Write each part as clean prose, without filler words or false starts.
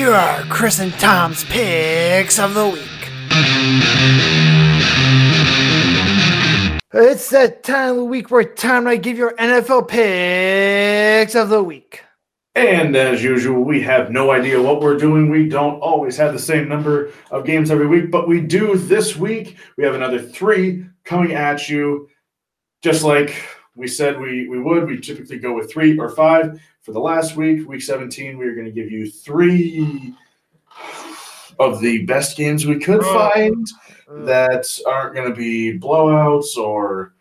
Here are Chris and Tom's picks of the week. It's that time of the week where Tom and I give your NFL picks of the week. And as usual, we have no idea what we're doing. We don't always have the same number of games every week, but we do this week. We have another three coming at you. Just like we said we would, we typically go with three or five. For the last week, week 17, we are going to give you three of the best games we could find that aren't going to be blowouts or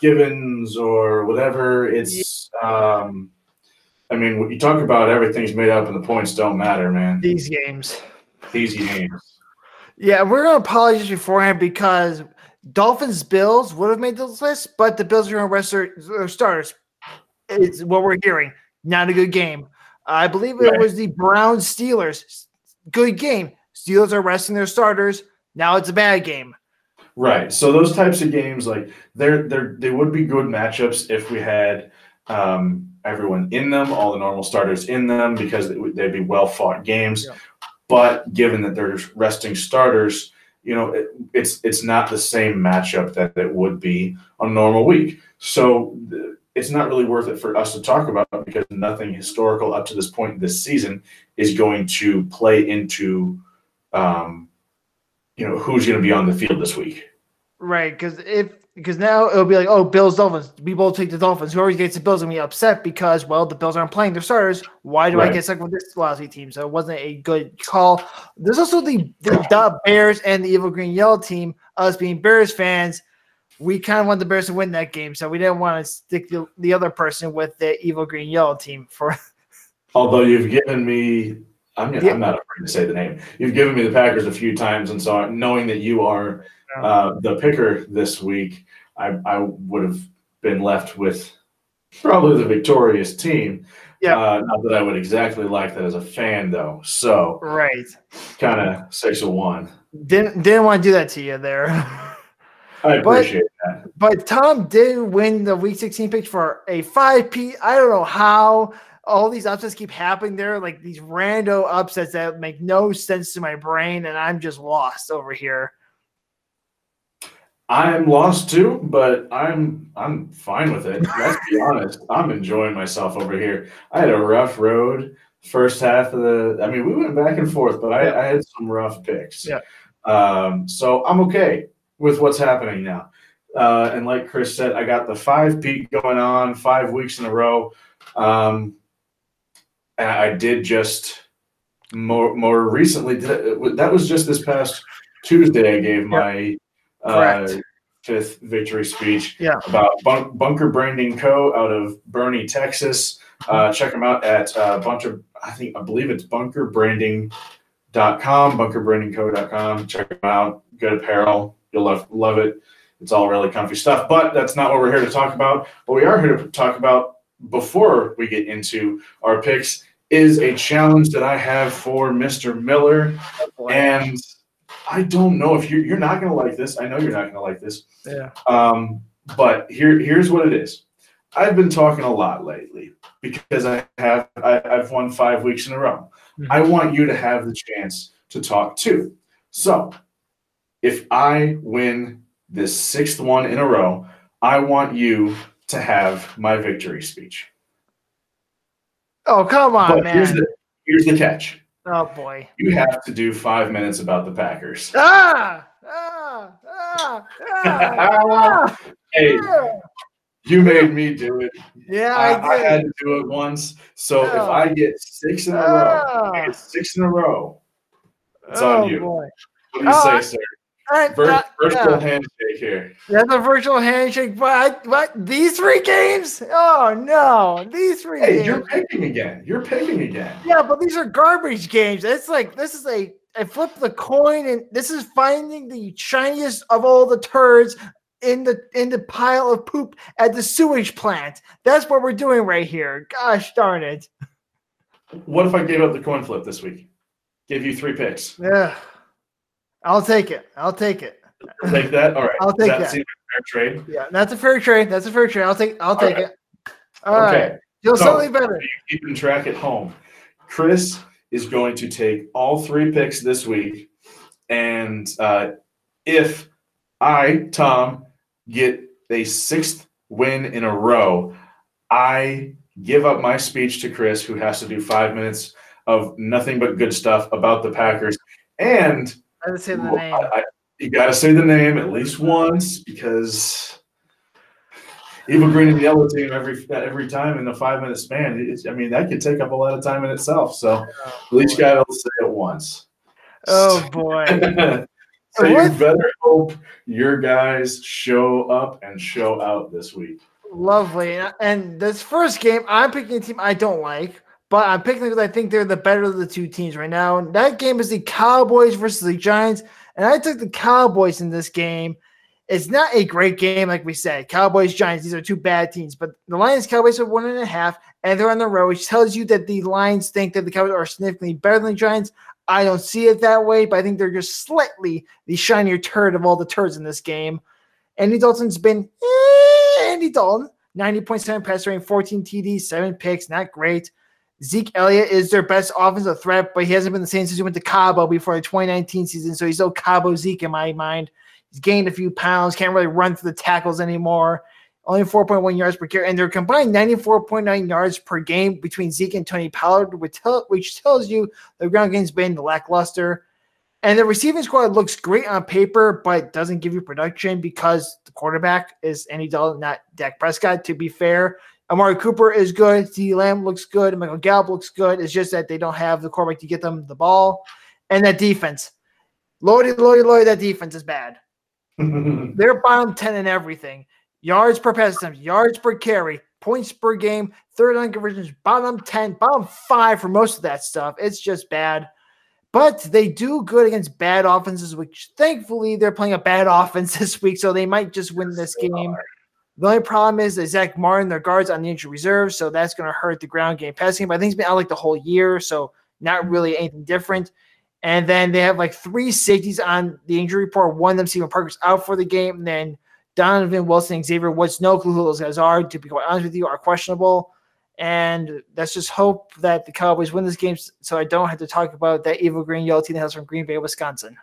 givens or whatever. It's I mean, when you talk about everything's made up and the points don't matter, man. These games. Yeah, we're going to apologize beforehand because Dolphins-Bills would have made this list, but the Bills are going to rest their starters. It's what we're hearing. Not a good game. I believe it was the Browns-Steelers. Good game. Steelers are resting their starters. Now it's a bad game. Right. So those types of games, like they would be good matchups if we had everyone in them, all the normal starters in them, because they'd be well-fought games. Yeah. But given that they're resting starters, you know, it's not the same matchup that it would be on a normal week. So it's not really worth it for us to talk about because nothing historical up to this point this season is going to play into, you know, who's going to be on the field this week. Right, because now it'll be like, oh, Bills, Dolphins. We both take the Dolphins. Whoever gets the Bills is going to be upset because, well, the Bills aren't playing their starters. Why do I get stuck with this lousy team? So it wasn't a good call. There's also the Bears and the Evil Green Yellow team. Us being Bears fans, we kind of want the Bears to win that game. So we didn't want to stick the other person with the Evil Green Yellow team. Although you've given me – I'm not afraid to say the name. You've given me the Packers a few times, and so knowing that you are – the picker this week, I would have been left with probably the victorious team. Yeah. Not that I would exactly like that as a fan, though. So right, kind of 6-1. Didn't want to do that to you there. I appreciate that. But Tom did win the Week 16 pick for a 5P. I don't know how all these upsets keep happening there, like these rando upsets that make no sense to my brain, and I'm just lost over here. I'm lost too, but I'm fine with it. Let's be honest. I'm enjoying myself over here. I had a rough road first half of the – I mean, we went back and forth, but I had some rough picks. Yeah. So I'm okay with what's happening now. And like Chris said, I got the 5P going on 5 weeks in a row. And I did just more recently – that was just this past Tuesday I gave my – fifth victory speech about Bunker Branding Co. out of Bernie, Texas. Check them out at I believe it's bunkerbranding.com, bunkerbrandingco.com. Check them out. Good apparel. You'll love it. It's all really comfy stuff, but that's not what we're here to talk about. What we are here to talk about before we get into our picks is a challenge that I have for Mr. Miller. And I don't know if you're not going to like this. I know you're not going to like this. Yeah. But here's what it is. I've been talking a lot lately because I've won 5 weeks in a row. Mm-hmm. I want you to have the chance to talk too. So if I win this sixth one in a row, I want you to have my victory speech. Oh, come on, but man. Here's the catch. Oh, boy. You have to do 5 minutes about the Packers. Hey, you made me do it. Yeah, I did. I had to do it once. So if I get six in a row, it's on you. Boy. What do you say, sir? Virtual handshake here. That's a virtual handshake. But these three games? Oh, no. These three games. Hey, you're picking again. Yeah, but these are garbage games. It's like this is I flipped the coin, and this is finding the shiniest of all the turds in the pile of poop at the sewage plant. That's what we're doing right here. Gosh darn it. What if I gave up the coin flip this week? Give you three picks. Yeah. I'll take it. Take that? All right. I'll take that. That seems like a fair trade? Yeah, that's a fair trade. I'll take it. All right. You'll certainly better. Keeping track at home. Chris is going to take all three picks this week. And if I, Tom, get a sixth win in a row, I give up my speech to Chris, who has to do 5 minutes of nothing but good stuff about the Packers. And say the name. You got to say the name at least once, because evil green and yellow team every time in the 5 minute span. I mean, that could take up a lot of time in itself. So at least got to say it once. Oh boy! So you better hope your guys show up and show out this week. Lovely. And this first game, I'm picking a team I don't like, but I'm picking them because I think they're the better of the two teams right now. And that game is the Cowboys versus the Giants. And I took the Cowboys in this game. It's not a great game, like we said. Cowboys, Giants, these are two bad teams. But the Lions-Cowboys are 1.5, and they're on the road, which tells you that the Lions think that the Cowboys are significantly better than the Giants. I don't see it that way, but I think they're just slightly the shinier turd of all the turds in this game. Andy Dalton's been Andy Dalton, 90.7 passer rating, 14 TDs, 7 picks, not great. Zeke Elliott is their best offensive threat, but he hasn't been the same since he went to Cabo before the 2019 season, so he's still Cabo Zeke in my mind. He's gained a few pounds, can't really run through the tackles anymore. Only 4.1 yards per carry, and they're combined 94.9 yards per game between Zeke and Tony Pollard, which tells you the ground game's been lackluster. And the receiving squad looks great on paper, but doesn't give you production because the quarterback is Andy Dalton, not Dak Prescott, to be fair. Amari Cooper is good. CeeDee Lamb looks good. Michael Gallup looks good. It's just that they don't have the quarterback to get them the ball. And that defense. Lordy, that defense is bad. They're bottom 10 in everything. Yards per pass attempt, yards per carry, points per game, third down conversions, bottom 10, bottom 5 for most of that stuff. It's just bad. But they do good against bad offenses, which thankfully they're playing a bad offense this week, so they might just win this game. The only problem is that Zach Martin, their guard's on the injury reserve, so that's going to hurt the ground game passing. But I think he's been out like the whole year, so not really anything different. And then they have like 3 safeties on the injury report. One of them, Stephen Parker's out for the game. And then Donovan Wilson and Xavier Woods, no clue who those guys are, to be quite honest with you, are questionable. And let's just hope that the Cowboys win this game so I don't have to talk about that evil green yellow team that hails from Green Bay, Wisconsin.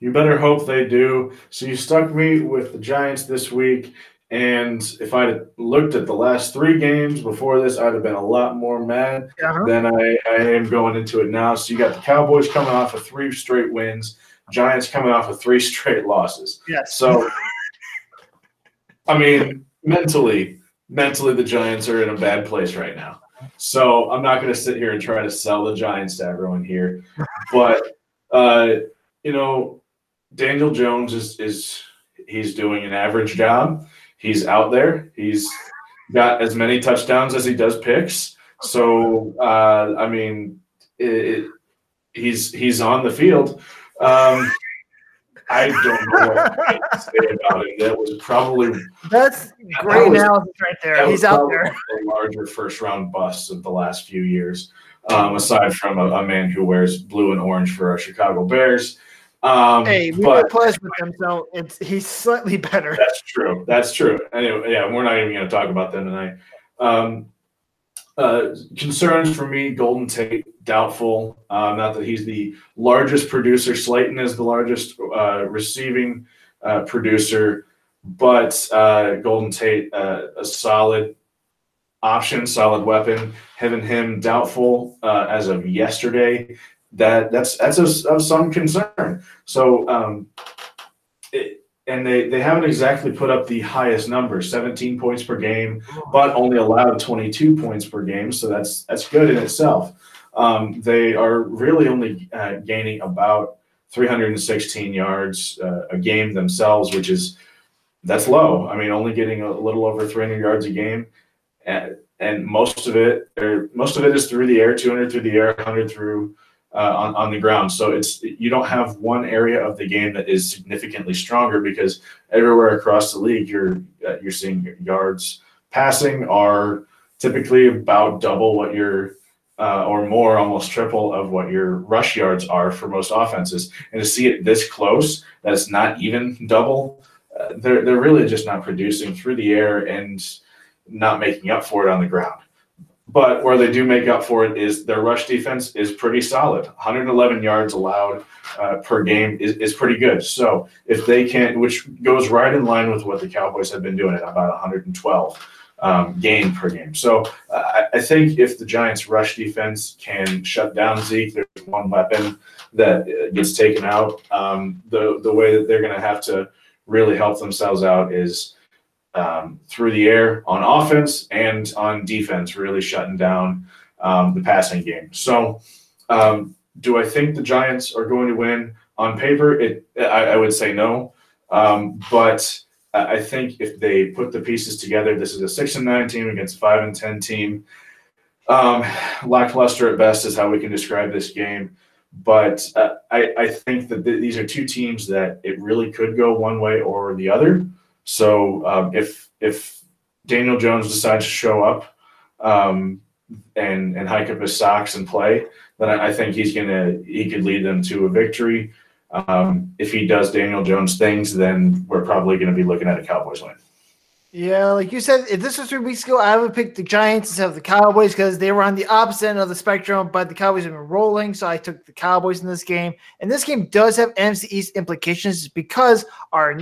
You better hope they do. So you stuck me with the Giants this week. And if I had looked at the last 3 games before this, I'd have been a lot more mad than I am going into it now. So you got the Cowboys coming off of 3 straight wins, Giants coming off of 3 straight losses. Yes. So, I mean, mentally the Giants are in a bad place right now. So I'm not going to sit here and try to sell the Giants to everyone here. But, you know, Daniel Jones is he's doing an average job. He's out there. He's got as many touchdowns as he does picks. So, I mean, he's on the field. I don't know what I can say about it. That was probably – that's great analysis right there. He's out there. The larger first-round busts of the last few years, aside from a man who wears blue and orange for our Chicago Bears. Hey, we were pleased with him, so he's slightly better. That's true. Anyway, yeah, we're not even going to talk about them tonight. Concerns for me, Golden Tate, doubtful. Not that he's the largest producer. Slayton is the largest receiving producer, but Golden Tate, a solid option, solid weapon. Having him doubtful as of yesterday. That's of some concern. So, and they haven't exactly put up the highest number, 17 points per game, but only allowed 22 points per game. So that's good in itself. They are really only gaining about 316 yards a game themselves, which is that's low. I mean, only getting a little over 300 yards a game. And most of it is through the air, 200 through the air, 100 through on the ground. So it's you don't have one area of the game that is significantly stronger because everywhere across the league you're seeing yards passing are typically about double what your or more, almost triple of what your rush yards are for most offenses. And to see it this close, that's not even double. They're really just not producing through the air and not making up for it on the ground. But where they do make up for it is their rush defense is pretty solid. 111 yards allowed per game is pretty good. So if they can, which goes right in line with what the Cowboys have been doing at about 112 gain per game. So I think if the Giants' rush defense can shut down Zeke, there's one weapon that gets taken out. The way that they're going to have to really help themselves out is through the air on offense and on defense, really shutting down the passing game. So do I think the Giants are going to win on paper? I would say no. But I think if they put the pieces together, this is a 6-9 team against a 5-10 team. Lackluster at best is how we can describe this game. But I think that these are two teams that it really could go one way or the other. So if Daniel Jones decides to show up and hike up his socks and play, then I think he could lead them to a victory. If he does Daniel Jones things, then we're probably going to be looking at a Cowboys win. Yeah, like you said, if this was 3 weeks ago, I would pick the Giants instead of the Cowboys because they were on the opposite end of the spectrum, but the Cowboys have been rolling, so I took the Cowboys in this game. And this game does have NFC East implications because our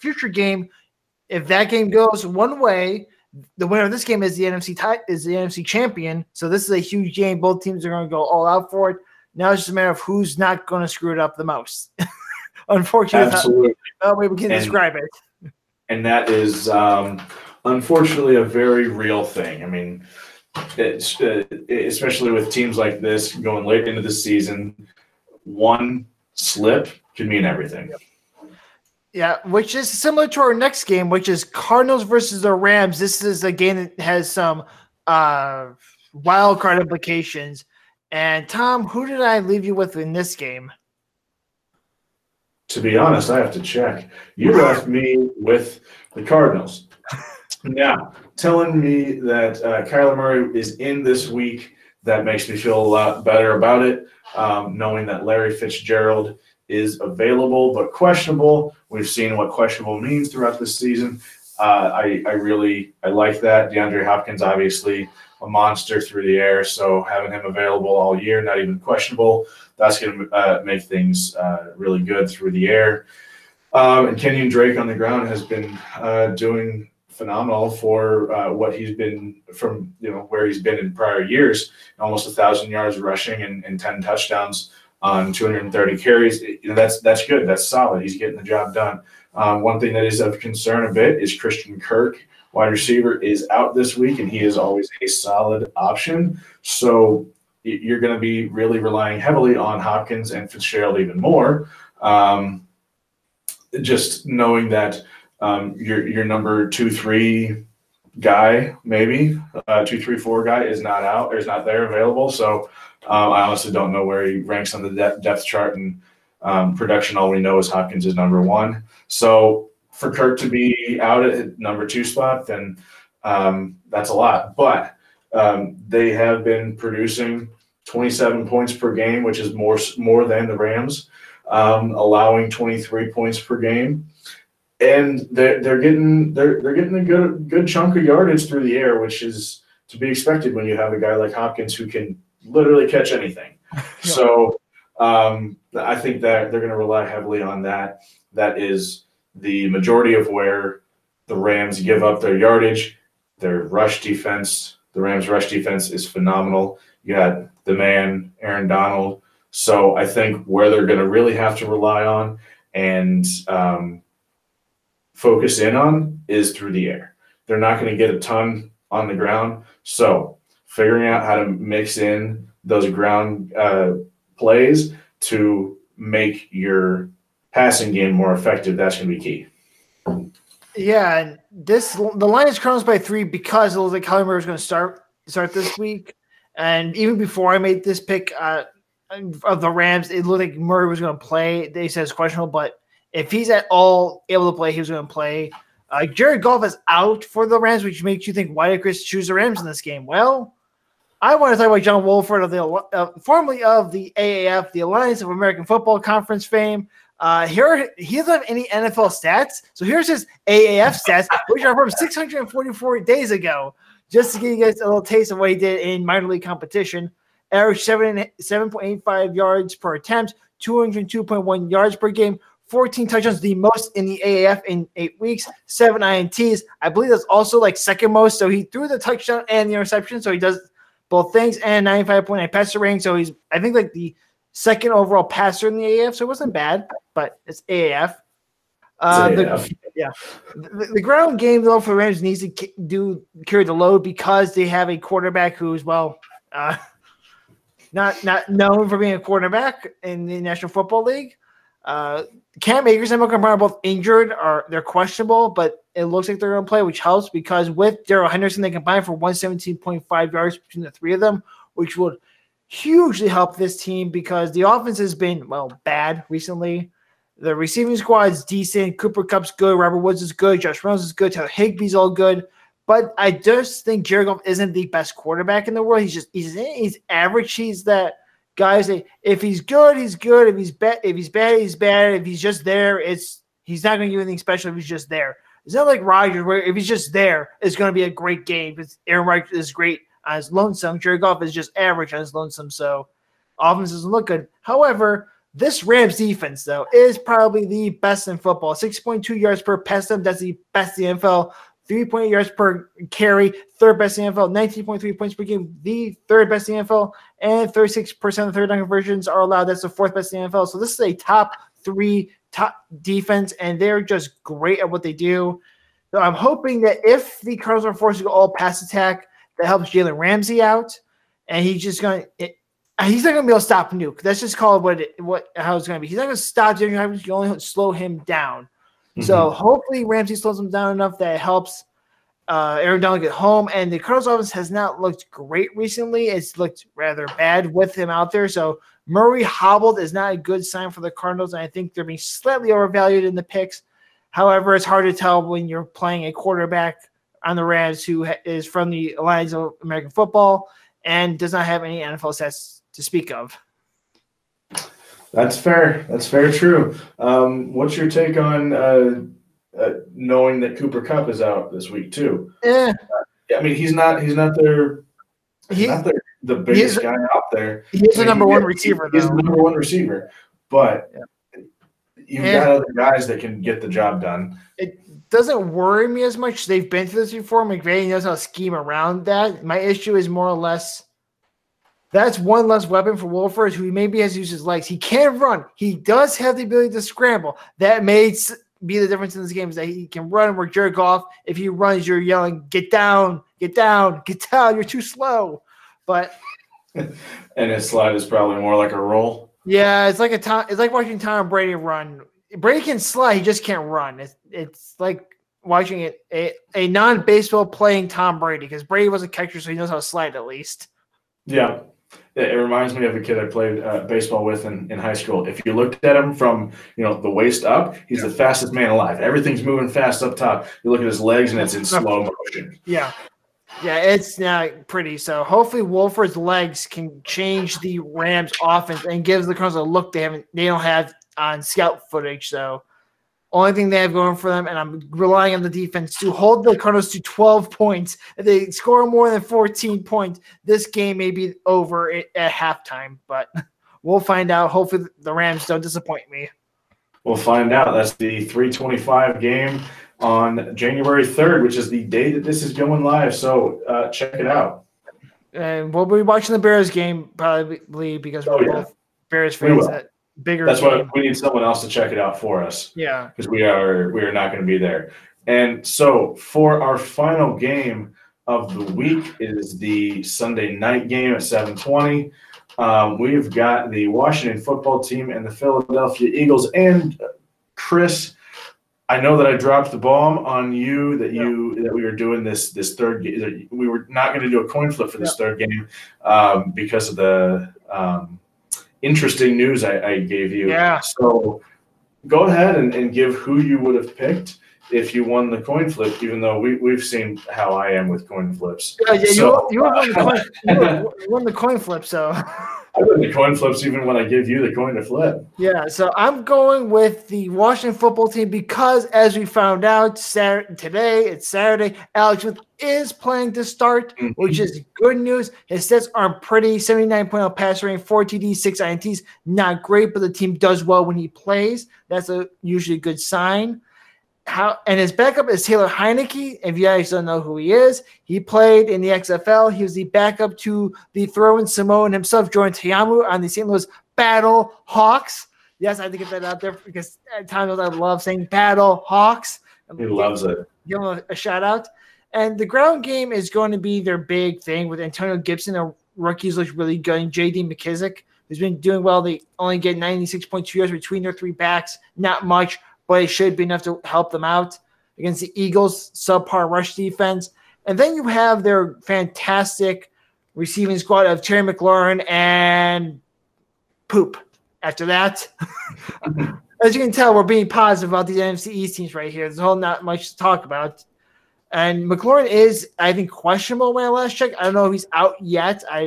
future game, if that game goes one way, the winner of this game is the NFC champion. So this is a huge game. Both teams are going to go all out for it. Now it's just a matter of who's not going to screw it up the most. Unfortunately, absolutely. We can't describe it. And that is, unfortunately, a very real thing. I mean, especially with teams like this going late into the season, one slip could mean everything. Yeah, which is similar to our next game, which is Cardinals versus the Rams. This is a game that has some wild card implications. And, Tom, who did I leave you with in this game? To be honest, I have to check. You left me with the Cardinals. Now, telling me that Kyler Murray is in this week, that makes me feel a lot better about it, knowing that Larry Fitzgerald is available but questionable. We've seen what questionable means throughout this season. I like that. DeAndre Hopkins, obviously, a monster through the air, so having him available all year, not even questionable, that's going to make things really good through the air. And Kenyon Drake on the ground has been doing phenomenal for what he's been from, where he's been in prior years, almost 1,000 yards rushing and 10 touchdowns on 230 carries. That's good. That's solid. He's getting the job done. One thing that is of concern a bit is Christian Kirk. Wide receiver is out this week, and he is always a solid option. So you're going to be really relying heavily on Hopkins and Fitzgerald even more. Just knowing that your number 2-3 guy, maybe 2-3-4 guy, is not out or is not there available. So I honestly don't know where he ranks on the depth chart and production. All we know is Hopkins is number one. So for Kirk to be out at number 2 spot, then that's a lot. But they have been producing 27 points per game, which is more than the Rams, allowing 23 points per game, and they're getting a good chunk of yardage through the air, which is to be expected when you have a guy like Hopkins who can literally catch anything. So I think that they're going to rely heavily on that. That is the majority of where the Rams give up their yardage. Their rush defense, the Rams' rush defense is phenomenal. You got the man, Aaron Donald. So I think where they're going to really have to rely on and focus in on is through the air. They're not going to get a ton on the ground. So figuring out how to mix in those ground plays to make your passing game more effective, that's going to be key. Yeah, and the line is Cardinals by 3 because it looks like Kyler Murray is going to start this week. And even before I made this pick of the Rams, it looked like Murray was going to play. They said it's questionable, but if he's at all able to play, he was going to play. Jared Goff is out for the Rams, which makes you think, why did Chris choose the Rams in this game? Well, I want to talk about John Wolford, formerly of the AAF, the Alliance of American Football Conference fame. He doesn't have any NFL stats, so here's his AAF stats, which are from 644 days ago. Just to give you guys a little taste of what he did in minor league competition, averaged 7.85 yards per attempt, 202.1 yards per game, 14 touchdowns, the most in the AAF in 8 weeks, 7 INTs. I believe that's also like second most, so he threw the touchdown and the interception, so he does both things, and 95.9 passer rating, so he's, I think, like the second overall passer in the AAF, so it wasn't bad, but it's AAF. The ground game, though, for Rams needs to carry the load because they have a quarterback who's, well, not known for being a quarterback in the National Football League. Cam Akers and Malcolm Brown are both injured, or they're questionable, but it looks like they're going to play, which helps because with Darrell Henderson, they combined for 117.5 yards between the three of them, which would hugely help this team because the offense has been, well, bad recently. The receiving squad is decent. Cooper Kupp's good. Robert Woods is good. Josh Reynolds is good. Tyler Higbee's all good. But I just think Jared Goff isn't the best quarterback in the world. He's average. He's that guy that if he's good, he's good. If he's bad, he's bad. If he's just there, he's not going to do anything special. If he's just there, it's not like Rodgers where if he's just there, it's going to be a great game. Because Aaron Rodgers is great on his lonesome. Jared Goff is just average on his lonesome. So offense doesn't look good. However, this Rams defense, though, is probably the best in football. 6.2 yards per pass attempt. That's the best in the NFL. 3.8 yards per carry. Third best in the NFL. 19.3 points per game. The third best in the NFL. And 36% of third down conversions are allowed. That's the fourth best in the NFL. So this is a top defense, and they're just great at what they do. So I'm hoping that if the Cardinals are forced to go all pass attack, that helps Jalen Ramsey out, and he's not going to be able to stop Nuke. That's just called how it's going to be. He's not going to stop Jalen Hurts. You can only slow him down. Mm-hmm. So hopefully Ramsey slows him down enough that it helps Aaron Donald get home. And the Cardinals' offense has not looked great recently. It's looked rather bad with him out there. So Murray hobbled is not a good sign for the Cardinals, and I think they're being slightly overvalued in the picks. However, it's hard to tell when you're playing a quarterback on the Rams who is from the Alliance of American Football and does not have any NFL stats to speak of. That's fair. That's very true. What's your take on knowing that Cooper Kupp is out this week too? Yeah. I mean, he's not the biggest guy out there. He's the number one receiver. He's the number one receiver, but you've got other guys that can get the job done. It doesn't worry me as much. They've been through this before. McVay knows how to scheme around that. My issue is more or less, that's one less weapon for Wolford, who maybe has used his legs. He can run. He does have the ability to scramble. That may be the difference in this game, is that he can run where Jared Goff, if he runs, you're yelling, get down, get down, get down. You're too slow. But and his slide is probably more like a roll. Yeah, it's like watching Tom Brady run. Brady can slide. He just can't run. It's like watching a non-baseball playing Tom Brady, because Brady was a catcher, so he knows how to slide at least. Yeah. It reminds me of a kid I played baseball with in high school. If you looked at him from the waist up, he's the fastest man alive. Everything's moving fast up top. You look at his legs, and it's in slow motion. Yeah, it's not pretty. So hopefully Wolford's legs can change the Rams' offense and gives the Cardinals a look they don't have on scout footage. So only thing they have going for them, and I'm relying on the defense to hold the Cardinals to 12 points. If they score more than 14 points, this game may be over at halftime, but we'll find out. Hopefully the Rams don't disappoint me. We'll find out. That's the 3:25 game on January 3rd, which is the day that this is going live, so check it out. And we'll be watching the Bears game probably because we're both Bears fans that bigger. That's why we need someone else to check it out for us. Yeah, because we are not going to be there. And so for our final game of the week is the Sunday night game at 7:20. We've got the Washington football team and the Philadelphia Eagles. And Chris, I know that I dropped the bomb on you that we were doing this third game. We were not going to do a coin flip for this third game because of the. Interesting news I gave you. Yeah. So go ahead and give who you would have picked if you won the coin flip, even though we've seen how I am with coin flips. Yeah, so, you won the coin flip, so. I do the coin flips even when I give you the coin to flip. Yeah, so I'm going with the Washington football team because, as we found out today, it's Saturday, Alex Smith is playing to start, which is good news. His stats aren't pretty. 79.0 pass rating, 4 TDs, 6 INTs. Not great, but the team does well when he plays. That's a usually good sign. And his backup is Taylor Heineke. If you guys don't know who he is, he played in the XFL. He was the backup to the throwing Samoan himself, Jordan Teamu, on the St. Louis Battle Hawks. Yes, I had to get that out there because at times I love saying Battle Hawks. He loves it. Give him a shout out. And the ground game is going to be their big thing with Antonio Gibson, a rookie who's looked really good, and J.D. McKissic, who's been doing well. They only get 96.2 yards between their three backs. Not much, but it should be enough to help them out against the Eagles' subpar rush defense. And then you have their fantastic receiving squad of Terry McLaurin and poop. After that, as you can tell, we're being positive about these NFC East teams right here. There's all not much to talk about. And McLaurin is, I think, questionable when I last checked. I don't know if he's out yet. I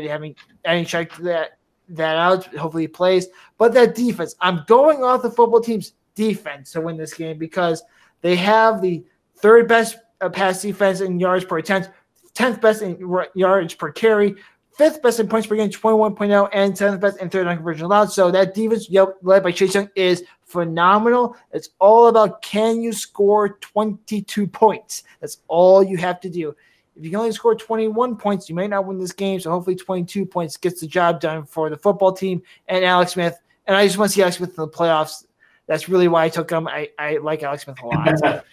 haven't checked that out. Hopefully he plays. But that defense, I'm going off the football team's defense to win this game because they have the third best pass defense in yards per attempt, 10th best in yards per carry, 5th best in points per game, 21.0, and 7th best in third down conversion allowed. So that defense led by Chase Young is phenomenal. It's all about, can you score 22 points? That's all you have to do. If you can only score 21 points, you may not win this game. So hopefully 22 points gets the job done for the football team and Alex Smith. And I just want to see Alex Smith in the playoffs. That's really why I took him. I like Alex Smith a lot.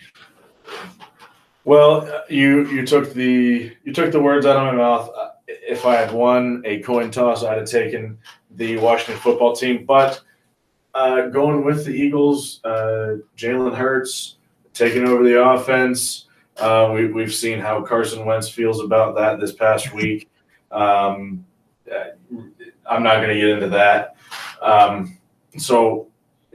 Well, you took the words out of my mouth. If I had won a coin toss, I'd have taken the Washington football team. But going with the Eagles, Jalen Hurts taking over the offense. We've seen how Carson Wentz feels about that this past week. I'm not going to get into that.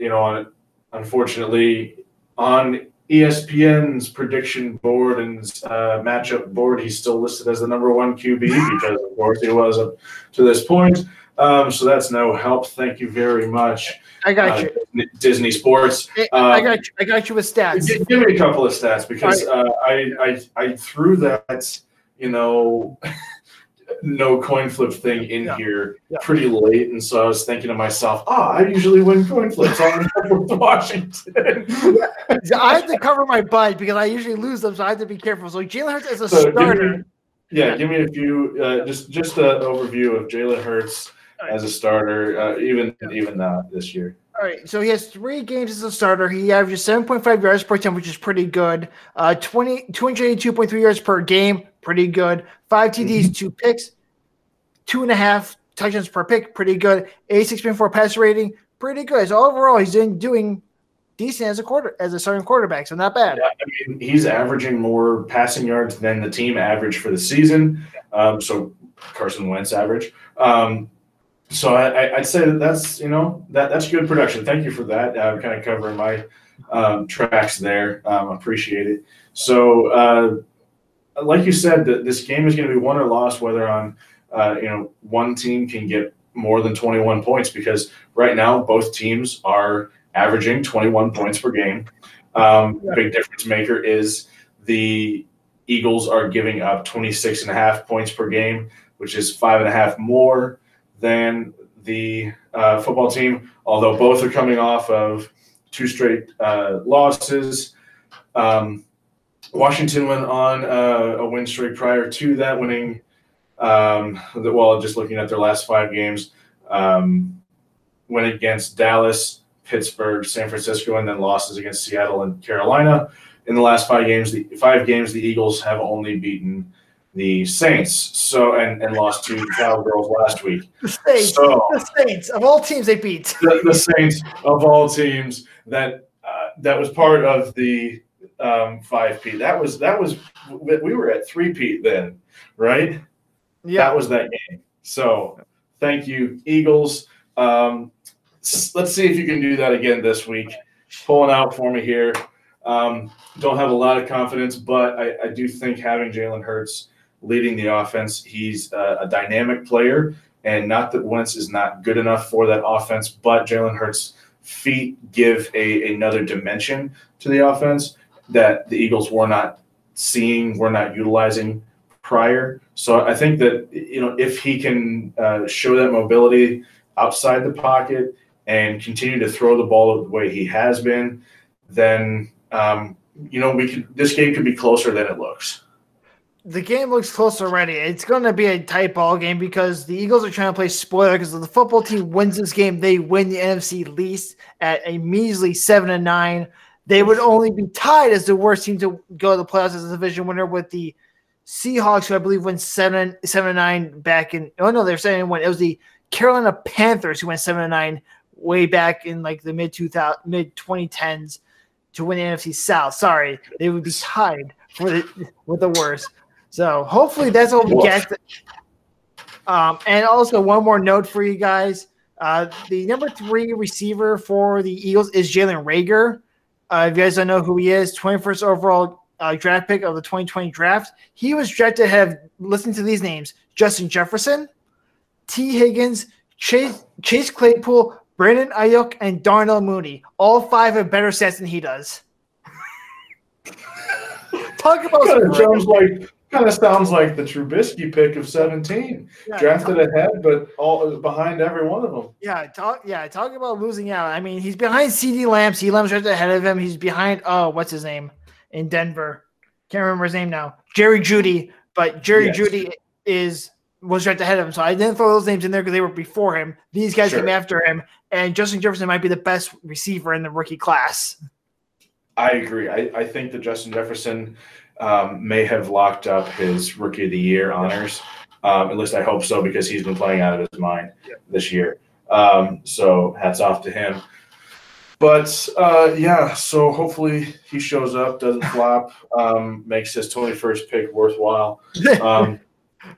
You know, unfortunately, on ESPN's prediction board and matchup board, he's still listed as the number one QB because, of course, he was up to this point. So that's no help. Thank you very much. I got you, Disney Sports. I got you with stats. Give me a couple of stats because I threw that, you know, no coin flip thing in here pretty late, and so I was thinking to myself, I usually win coin flips on Washington. I have to cover my butt because I usually lose them, so I have to be careful. So Jalen Hurts is a starter. Give me a few just an overview of Jalen Hurts as a starter, even now this year. All right, so he has 3 games as a starter. He averages 7.5 yards per attempt, which is pretty good. 282.3 yards per game, pretty good. 5 TDs, 2 picks, 2.5 touchdowns per pick, pretty good. 86.4 pass rating, pretty good. So overall, he's doing decent as a starting quarterback, so not bad. Yeah, I mean, he's averaging more passing yards than the team average for the season. So Carson Wentz average. So I'd say that's, you know, that's good production. Thank you for that. I'm kind of covering my tracks there. Appreciate it. So like you said, this game is going to be won or lost whether on one team can get more than 21 points because right now both teams are averaging 21 points per game. The big difference maker is the Eagles are giving up 26.5 points per game, which is 5.5 more than the football team, although both are coming off of 2 straight losses. Washington went on a win streak prior to that, winning just looking at their last 5 games, went against Dallas, Pittsburgh, San Francisco, and then losses against Seattle and Carolina. In the last 5 games, the Eagles have only beaten the Saints, and lost to Cowgirls last week. The Saints of all teams they beat. The Saints of all teams that was part of the 5P. That was we were at 3P then, right? Yeah, that was that game. So thank you, Eagles. Let's see if you can do that again this week. Pulling out for me here. Don't have a lot of confidence, but I do think having Jalen Hurts leading the offense, he's a dynamic player. And not that Wentz is not good enough for that offense, but Jalen Hurts' feet give another dimension to the offense that the Eagles were not seeing, were not utilizing prior. So I think that, you know, if he can show that mobility outside the pocket and continue to throw the ball the way he has been, then this game could be closer than it looks. The game looks close already. It's going to be a tight ball game because the Eagles are trying to play spoiler, because if the football team wins this game, they win the NFC least at a measly 7-9. They would only be tied as the worst team to go to the playoffs as a division winner with the Seahawks, who I believe went 7-9 back in – oh, no, they're 7-1. It was the Carolina Panthers who went 7-9 way back in like the mid-2010s to win the NFC South. Sorry, they would be tied with the worst. So hopefully that's what we get. And also one more note for you guys. The number 3 receiver for the Eagles is Jalen Reagor. If you guys don't know who he is, 21st overall draft pick of the 2020 draft. He was drafted to have, listen to these names, Justin Jefferson, T. Higgins, Chase Claypool, Brandon Ayuk, and Darnell Mooney. All 5 have better stats than he does. Talk about kind of sounds like the Trubisky pick of 17. Yeah, drafted ahead, but all behind every one of them. Yeah, talk about losing out. I mean, he's behind CeeDee Lamb. CeeDee Lamb's right ahead of him. He's behind what's his name in Denver? Can't remember his name now. Jerry Jeudy, but Jerry Jeudy was right ahead of him. So I didn't throw those names in there because they were before him. These guys came after him, and Justin Jefferson might be the best receiver in the rookie class. I agree. I think that Justin Jefferson may have locked up his Rookie of the Year honors. At least I hope so, because he's been playing out of his mind this year. So hats off to him. But, so hopefully he shows up, doesn't flop, makes his 21st pick worthwhile.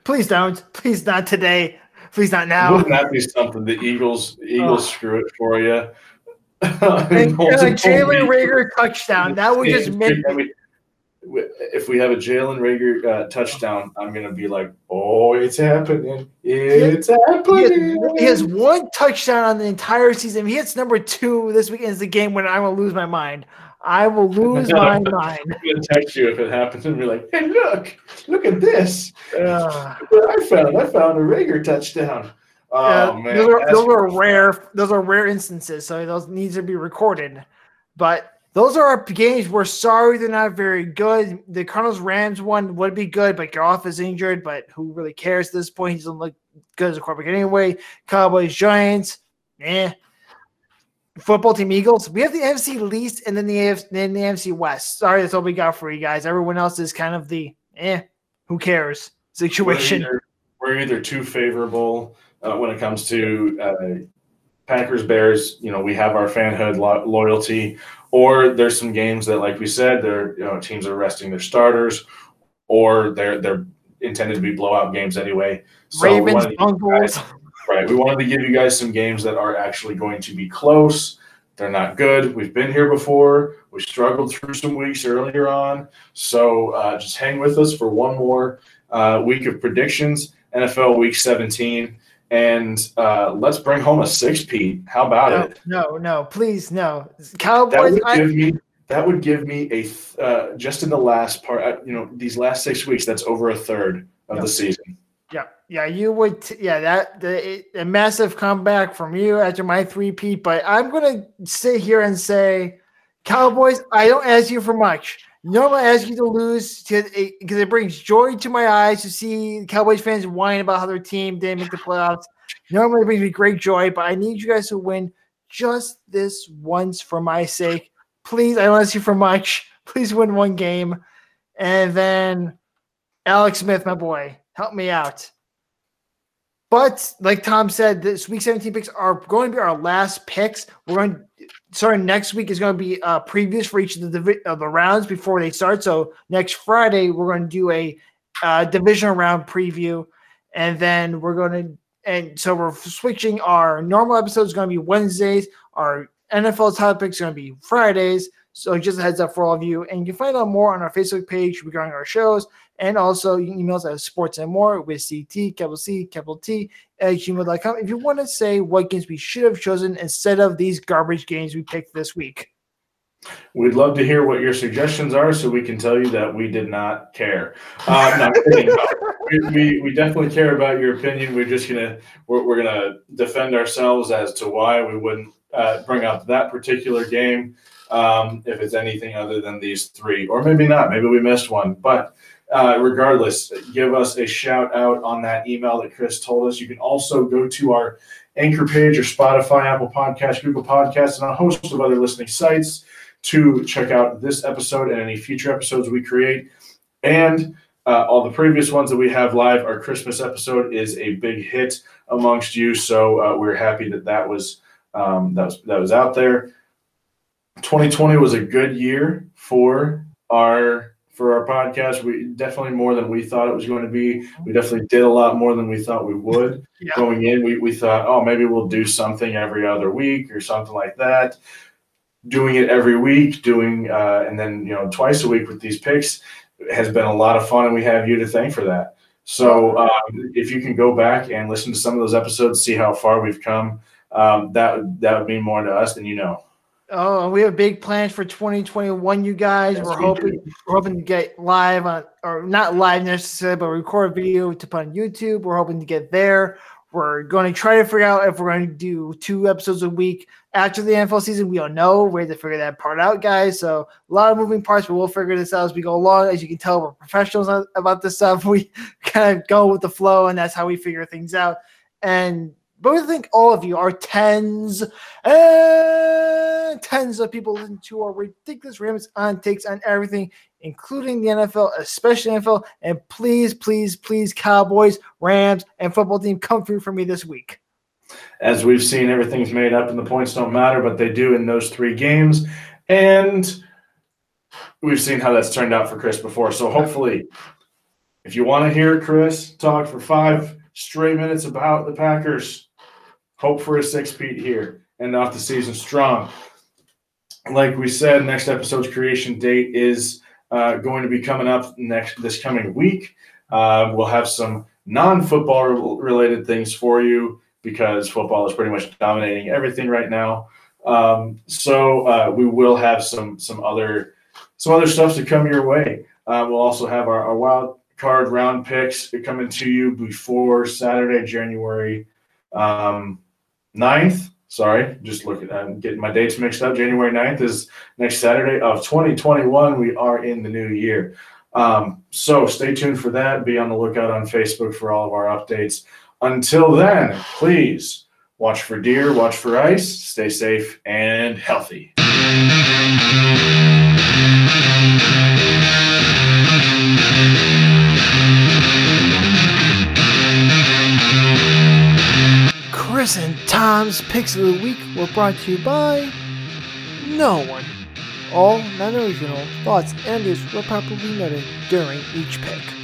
Please don't. Please not today. Please not now. Wouldn't that be something? The Eagles screw it for you. And like Jalen Reagor touchdown. That would just make if we have a Jalen Reagor touchdown, I'm going to be like, oh, it's happening. It's happening. He has one touchdown on the entire season. If he hits number 2 this weekend, is the game when I will lose my mind. I will lose my mind. I'm going to text you if it happens and be like, hey, look at this. I found a Reagor touchdown. Oh, man. Those are rare instances, so those needs to be recorded. But those are our games. We're sorry they're not very good. The Cardinals-Rams one would be good, but Goff is injured, but who really cares at this point? He doesn't look good as a quarterback anyway. Cowboys-Giants, Football team Eagles. We have the NFC least and then the NFC West. Sorry, that's all we got for you guys. Everyone else is kind of the who cares situation. We're either too favorable when it comes to Packers, Bears, you know, we have our fanhood loyalty, or there's some games that, like we said, teams are resting their starters, or they're intended to be blowout games anyway. So Ravens, Bengals. Right. We wanted to give you guys some games that are actually going to be close. They're not good. We've been here before. We struggled through some weeks earlier on. So just hang with us for one more week of predictions, NFL Week 17. And let's bring home a 6-peat. How about it? No, please, no. Cowboys. That would give me just in the last part, you know, these last 6 weeks, that's over a third of the season. Yeah, you would. A massive comeback from you after my 3-peat. But I'm going to sit here and say, Cowboys, I don't ask you for much. Normally, I ask you to lose because it brings joy to my eyes to see Cowboys fans whine about how their team didn't make the playoffs. Normally, it brings me great joy, but I need you guys to win just this once for my sake. Please, I don't ask you for much. Please win one game. And then Alex Smith, my boy, help me out. But like Tom said, this Week 17 picks are going to be our last picks. Next week is going to be previews for each of the rounds before they start. So next Friday we're going to do a divisional round preview, and then we're switching our normal episodes. It's going to be Wednesdays. Our NFL topics are going to be Fridays. So just a heads up for all of you. And you can find out more on our Facebook page regarding our shows. And also you can email us at sportsandmore with CT@gmail.com if you want to say what games we should have chosen instead of these garbage games we picked this week. We'd love to hear what your suggestions are so we can tell you that we did not care. We definitely care about your opinion. We're gonna defend ourselves as to why we wouldn't bring up that particular game if it's anything other than these three, or maybe not. Maybe we missed one, but regardless, give us a shout out on that email that Chris told us. You can also go to our Anchor page or Spotify, Apple Podcasts, Google Podcasts, and a host of other listening sites to check out this episode and any future episodes we create. And all the previous ones that we have live. Our Christmas episode is a big hit amongst you, so we're happy that was out there. 2020 was a good year for our podcast. We definitely more than we thought it was going to be. We definitely did a lot more than we thought we would. Yeah. Going in, we thought, oh, maybe we'll do something every other week or something like that. Doing it every week, and then twice a week with these picks has been a lot of fun, and we have you to thank for that. So if you can go back and listen to some of those episodes, see how far we've come, that would mean more to us than you know. Oh, we have big plans for 2021, you guys. Yes, we're hoping to get live on, or not live necessarily, but record a video to put on YouTube. We're hoping to get there. We're going to try to figure out if we're going to do 2 episodes a week after the NFL season. We don't know. We have to figure that part out, guys. So a lot of moving parts, but we'll figure this out as we go along. As you can tell, we're professionals about this stuff. We kind of go with the flow, and that's how we figure things out. But we think all of you are tens of people listen to our ridiculous rants on takes on everything, including the NFL, especially NFL. And please, please, please, Cowboys, Rams, and football team, come through for me this week. As we've seen, everything's made up, and the points don't matter, but they do in those 3 games. And we've seen how that's turned out for Chris before. So hopefully, if you want to hear Chris talk for 5 straight minutes about the Packers, hope for a 6-peat here. End off the season strong. Like we said, next episode's creation date is going to be coming up this coming week. We'll have some non-football related things for you because football is pretty much dominating everything right now. We will have some other stuff to come your way. We'll also have our wild card round picks coming to you before Saturday, January 9th. Sorry, just looking. I'm getting my dates mixed up. January 9th is next Saturday of 2021. We are in the new year. So stay tuned for that. Be on the lookout on Facebook for all of our updates. Until then, please watch for deer, watch for ice, stay safe and healthy. Chris and Tom's Picks of the Week were brought to you by no one. All non-original thoughts and views were properly noted during each pick.